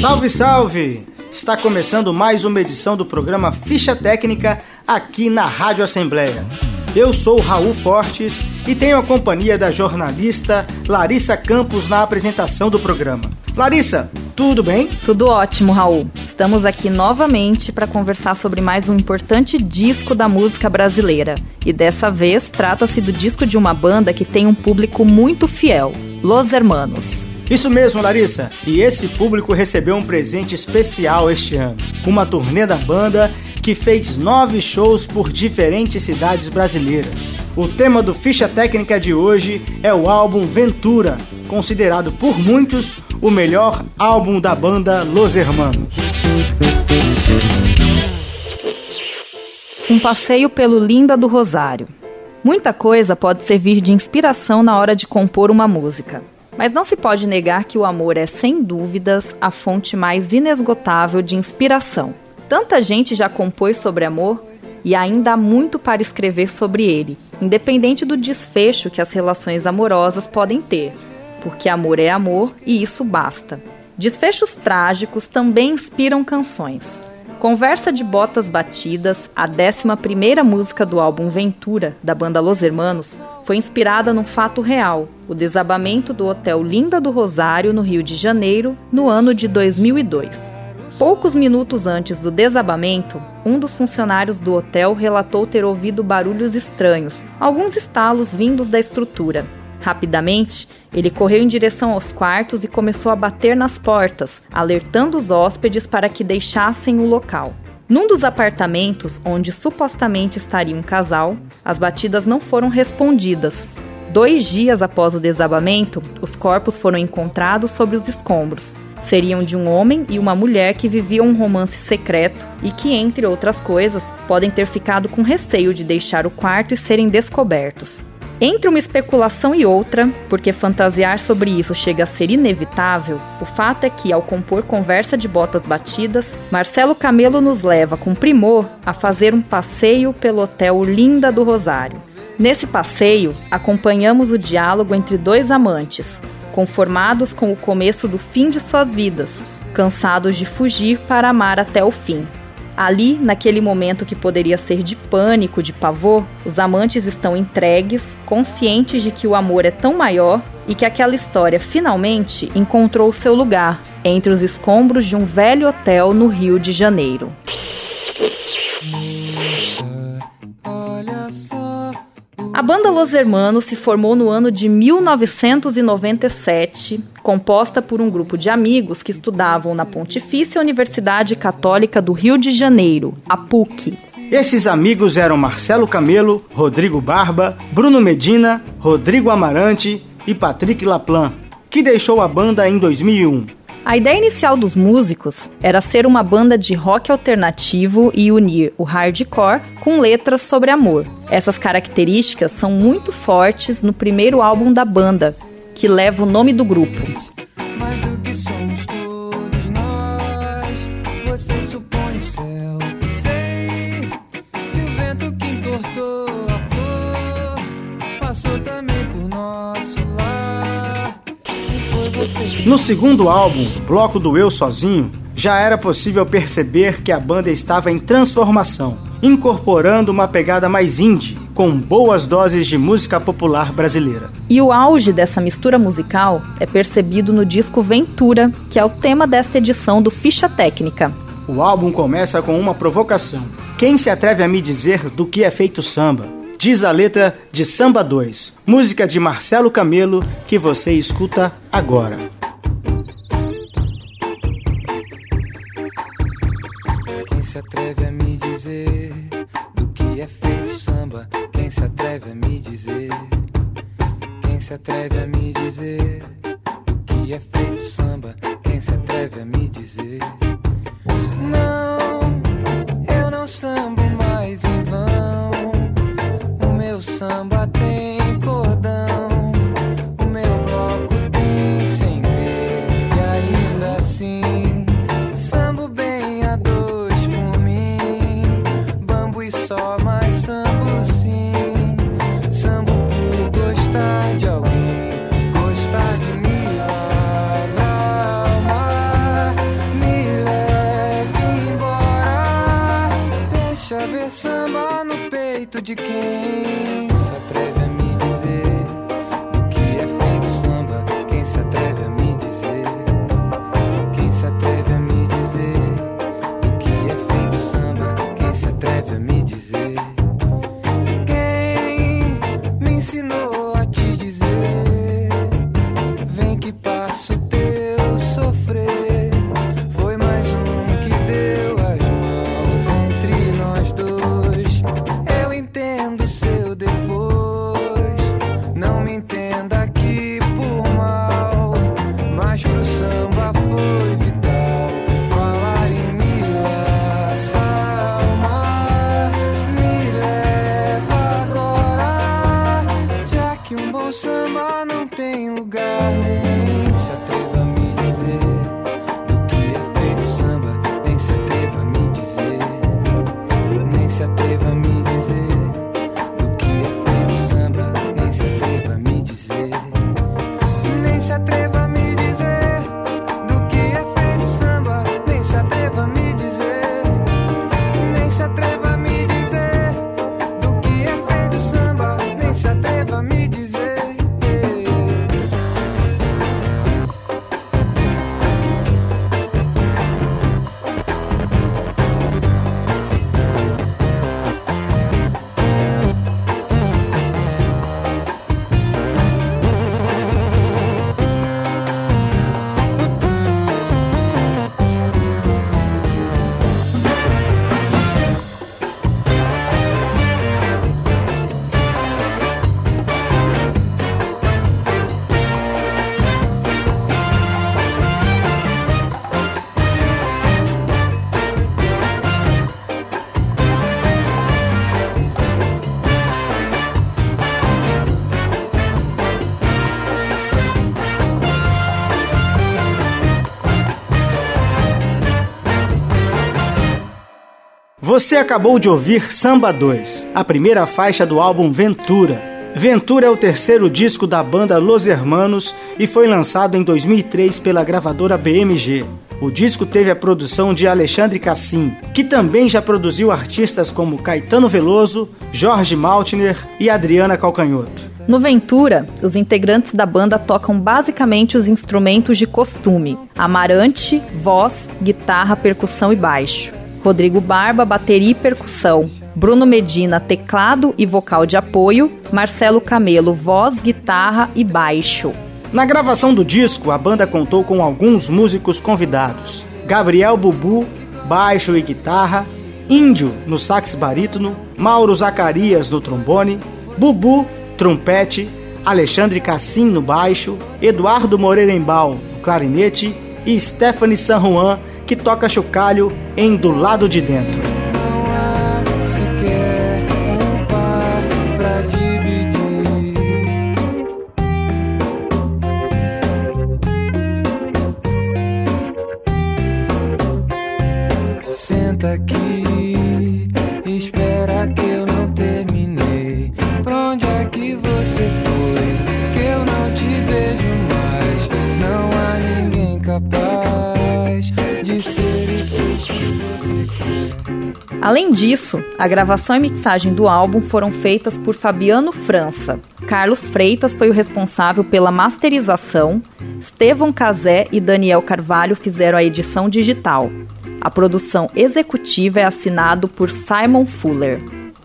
Salve, salve! Está começando mais uma edição do programa Ficha Técnica aqui na Rádio Assembleia. Eu sou Raul Fortes e tenho a companhia da jornalista Larissa Campos na apresentação do programa. Larissa, tudo bem? Tudo ótimo, Raul. Estamos aqui novamente para conversar sobre mais um importante disco da música brasileira. E dessa vez trata-se do disco de uma banda que tem um público muito fiel, Los Hermanos. Isso mesmo, Larissa. E esse público recebeu um presente especial este ano. Uma turnê da banda que fez 9 shows por diferentes cidades brasileiras. O tema do Ficha Técnica de hoje é o álbum Ventura, considerado por muitos o melhor álbum da banda Los Hermanos. Um passeio pelo Linda do Rosário. Muita coisa pode servir de inspiração na hora de compor uma música. Mas não se pode negar que o amor é, sem dúvidas, a fonte mais inesgotável de inspiração. Tanta gente já compôs sobre amor e ainda há muito para escrever sobre ele, independente do desfecho que as relações amorosas podem ter, porque amor é amor e isso basta. Desfechos trágicos também inspiram canções. Conversa de Botas Batidas, a 11ª música do álbum Ventura, da banda Los Hermanos, foi inspirada num fato real, o desabamento do Hotel Linda do Rosário, no Rio de Janeiro, no ano de 2002. Poucos minutos antes do desabamento, um dos funcionários do hotel relatou ter ouvido barulhos estranhos, alguns estalos vindos da estrutura. Rapidamente, ele correu em direção aos quartos e começou a bater nas portas, alertando os hóspedes para que deixassem o local. Num dos apartamentos, onde supostamente estaria um casal, as batidas não foram respondidas. 2 dias após o desabamento, os corpos foram encontrados sobre os escombros. Seriam de um homem e uma mulher que viviam um romance secreto e que, entre outras coisas, podem ter ficado com receio de deixar o quarto e serem descobertos. Entre uma especulação e outra, porque fantasiar sobre isso chega a ser inevitável, o fato é que, ao compor Conversa de Botas Batidas, Marcelo Camelo nos leva, com primor, a fazer um passeio pelo Hotel Linda do Rosário. Nesse passeio, acompanhamos o diálogo entre 2 amantes, conformados com o começo do fim de suas vidas, cansados de fugir para amar até o fim. Ali, naquele momento que poderia ser de pânico, de pavor, os amantes estão entregues, conscientes de que o amor é tão maior e que aquela história finalmente encontrou seu lugar entre os escombros de um velho hotel no Rio de Janeiro. A banda Los Hermanos se formou no ano de 1997, composta por um grupo de amigos que estudavam na Pontifícia Universidade Católica do Rio de Janeiro, a PUC. Esses amigos eram Marcelo Camelo, Rodrigo Barba, Bruno Medina, Rodrigo Amarante e Patrick Laplan, que deixou a banda em 2001. A ideia inicial dos músicos era ser uma banda de rock alternativo e unir o hardcore com letras sobre amor. Essas características são muito fortes no primeiro álbum da banda, que leva o nome do grupo. No segundo álbum, Bloco do Eu Sozinho, já era possível perceber que a banda estava em transformação, incorporando uma pegada mais indie, com boas doses de música popular brasileira. E o auge dessa mistura musical é percebido no disco Ventura, que é o tema desta edição do Ficha Técnica. O álbum começa com uma provocação. Quem se atreve a me dizer do que é feito samba? Diz a letra de Samba 2, música de Marcelo Camelo, que você escuta agora. Quem se atreve a me dizer do que é feito samba? Quem se atreve a me dizer? Quem se atreve a me dizer do que é feito samba? Quem se atreve a me dizer? Não, eu não sambo mais em vão. O samba tem cordão, o meu bloco tem sem ter, e ainda assim, sambo bem a 2 por mim, bambu e só, mas sambo sim, sambo por gostar de alguém, gostar de me lavar, amar, de quem se atreve a me dizer do que é funk samba. Quem se atreve a me dizer? Quem se atreve a me dizer do que é funk samba? Quem se atreve a me dizer? Quem me ensinou a te dizer? Vem que passo o teu sofrer. Você acabou de ouvir Samba 2, a primeira faixa do álbum Ventura. Ventura é o terceiro disco da banda Los Hermanos e foi lançado em 2003 pela gravadora BMG. O disco teve a produção de Alexandre Cassim, que também já produziu artistas como Caetano Veloso, Jorge Mautner e Adriana Calcanhoto. No Ventura, os integrantes da banda tocam basicamente os instrumentos de costume: amarante, voz, guitarra, percussão e baixo. Rodrigo Barba, bateria e percussão. Bruno Medina, teclado e vocal de apoio. Marcelo Camelo, voz, guitarra e baixo. Na gravação do disco, a banda contou com alguns músicos convidados: Gabriel Bubu, baixo e guitarra; Índio, no sax barítono; Mauro Zacarias, no trombone; Bubu, trompete; Alexandre Cassim, no baixo; Eduardo Moreira Embal, no clarinete; e Stephanie San Juan, que toca chocalho em Do Lado de Dentro. Não há sequer par pra dividir. Senta aqui, espera que eu não terminei. Pra onde é que você foi? Que eu não te vejo mais. Não há ninguém capaz. Além disso, a gravação e mixagem do álbum foram feitas por Fabiano França. Carlos Freitas foi o responsável pela masterização. Estevão Cazé e Daniel Carvalho fizeram a edição digital. A produção executiva é assinada por Simon Fuller.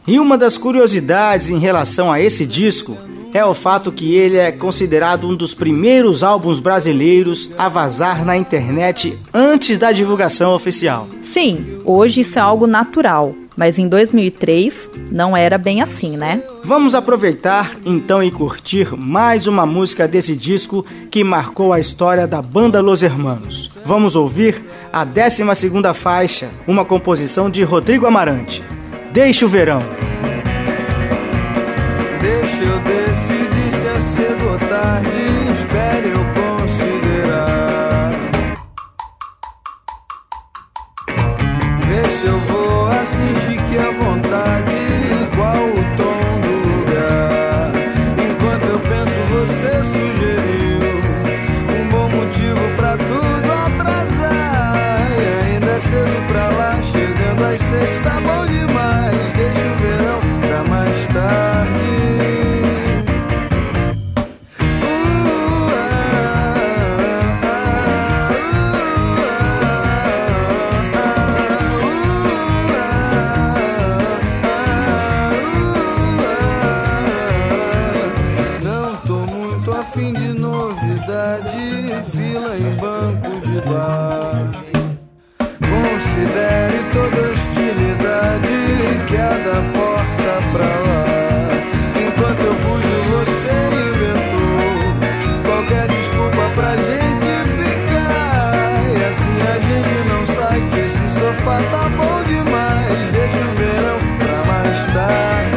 E uma das curiosidades em relação a esse disco é o fato que ele é considerado um dos primeiros álbuns brasileiros a vazar na internet antes da divulgação oficial. Sim, hoje isso é algo natural, mas em 2003 não era bem assim, né? Vamos aproveitar então e curtir mais uma música desse disco que marcou a história da banda Los Hermanos. Vamos ouvir a 12ª faixa, uma composição de Rodrigo Amarante. Deixa o verão. Deixa eu decidir se é cedo ou tarde, espere eu considerar. Vê se eu vou assim chique à vontade, igual o tom do lugar. Enquanto eu penso, você sugeriu um bom motivo pra tudo atrasar. E ainda é cedo pra lá, chegando às 6, tá bom demais. Deixa o verão, tá mais em banco de bar. Considere toda hostilidade que há da porta pra lá. Enquanto eu fujo, você inventou qualquer desculpa pra gente ficar. E assim a gente não sai, que esse sofá tá bom demais. Deixa o verão pra mais tarde.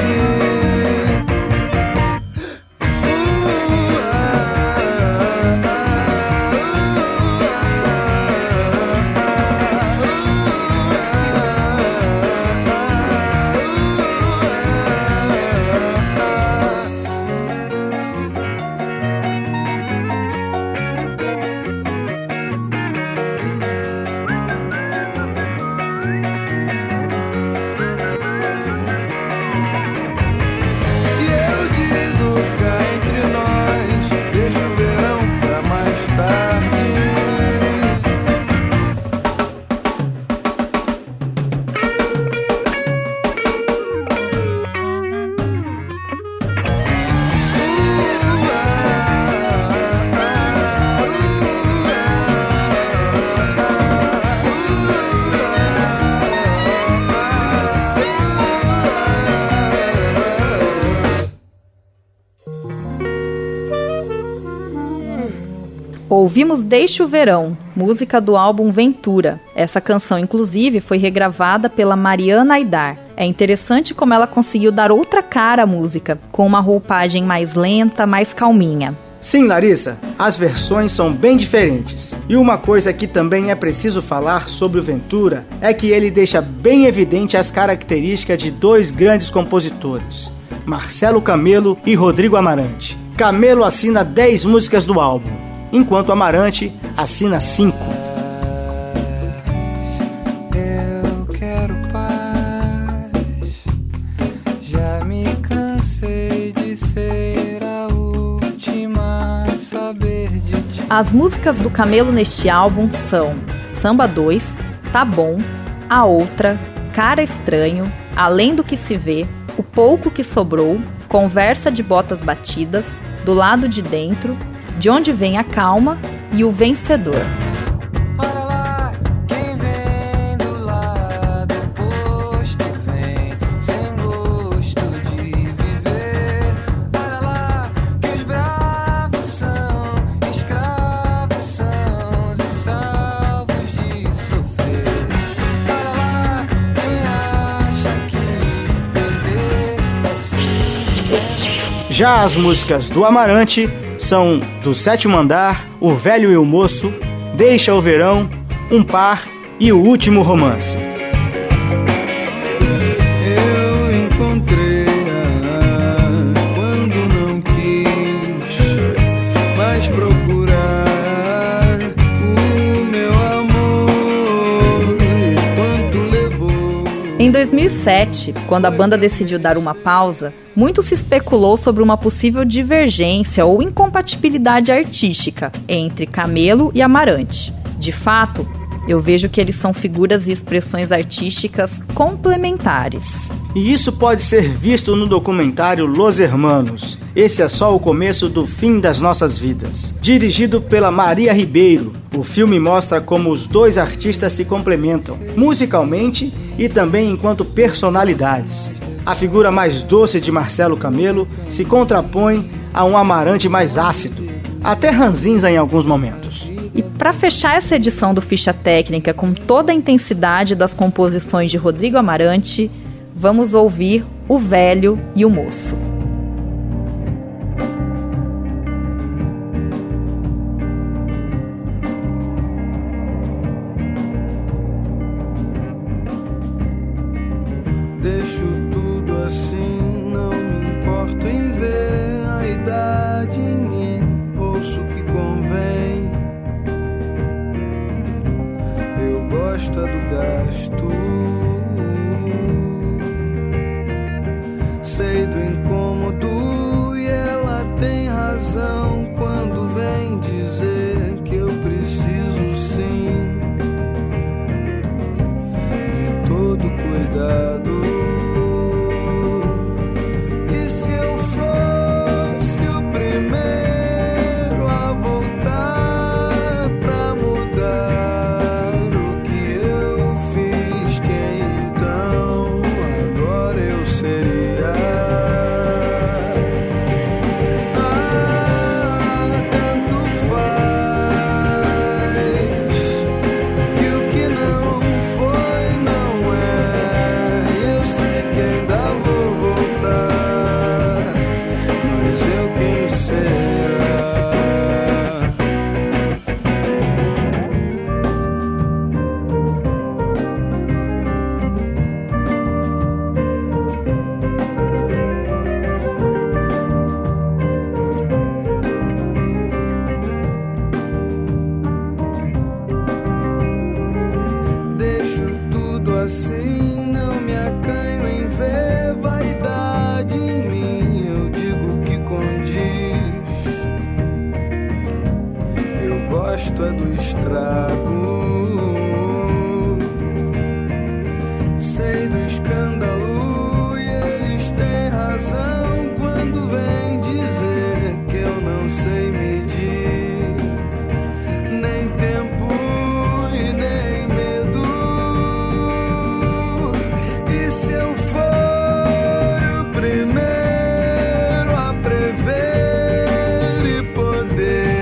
Ouvimos Deixe o Verão, música do álbum Ventura. Essa canção, inclusive, foi regravada pela Mariana Aidar. É interessante como ela conseguiu dar outra cara à música, com uma roupagem mais lenta, mais calminha. Sim, Larissa, as versões são bem diferentes. E uma coisa que também é preciso falar sobre o Ventura é que ele deixa bem evidente as características de dois grandes compositores, Marcelo Camelo e Rodrigo Amarante. Camelo assina 10 músicas do álbum, enquanto Amarante assina 5. Eu quero paz, já me cansei de ser a última a saber de ti. As músicas do Camelo neste álbum são Samba 2, Tá Bom, A Outra, Cara Estranho, Além do que se vê, O pouco que sobrou, Conversa de botas batidas, Do lado de dentro, De onde vem a calma e o vencedor. Olha lá, quem vem do lado oposto vem sem gosto de viver. Olha lá, que os escravos são e salvos de sofrer. Olha lá, quem acha que perder é ser. Já as músicas do Amarante são Do Sétimo Andar, O Velho e o Moço, Deixa o Verão, Um Par e O Último Romance. Eu encontrei-a quando não quis mais procurar o meu amor, quanto levou. Em 2007, quando a banda decidiu dar uma pausa, muito se especulou sobre uma possível divergência ou incompatibilidade artística entre Camelo e Amarante. De fato, eu vejo que eles são figuras e expressões artísticas complementares. E isso pode ser visto no documentário Los Hermanos. Esse é só o começo do fim das nossas vidas. Dirigido pela Maria Ribeiro, o filme mostra como os dois artistas se complementam, musicalmente e também enquanto personalidades. A figura mais doce de Marcelo Camelo se contrapõe a um Amarante mais ácido, até ranzinza em alguns momentos. E para fechar essa edição do Ficha Técnica com toda a intensidade das composições de Rodrigo Amarante, vamos ouvir O Velho e o Moço. estrago, sei do escândalo e eles têm razão quando vêm dizer que eu não sei medir nem tempo e nem medo. E se eu for o primeiro a prever e poder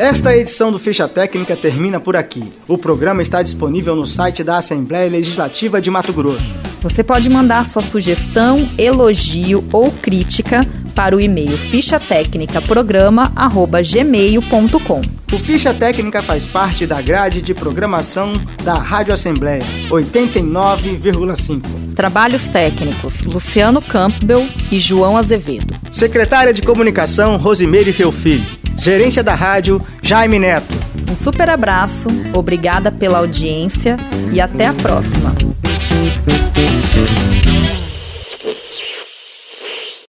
Esta edição do Ficha Técnica termina por aqui. O programa está disponível no site da Assembleia Legislativa de Mato Grosso. Você pode mandar sua sugestão, elogio ou crítica para o e-mail fichatecnicaprograma@gmail.com. O Ficha Técnica faz parte da grade de programação da Rádio Assembleia 89,5. Trabalhos técnicos Luciano Campbell e João Azevedo. Secretária de Comunicação Rosimeire Feufilho. Gerência da Rádio, Jaime Neto. Um super abraço, obrigada pela audiência e até a próxima.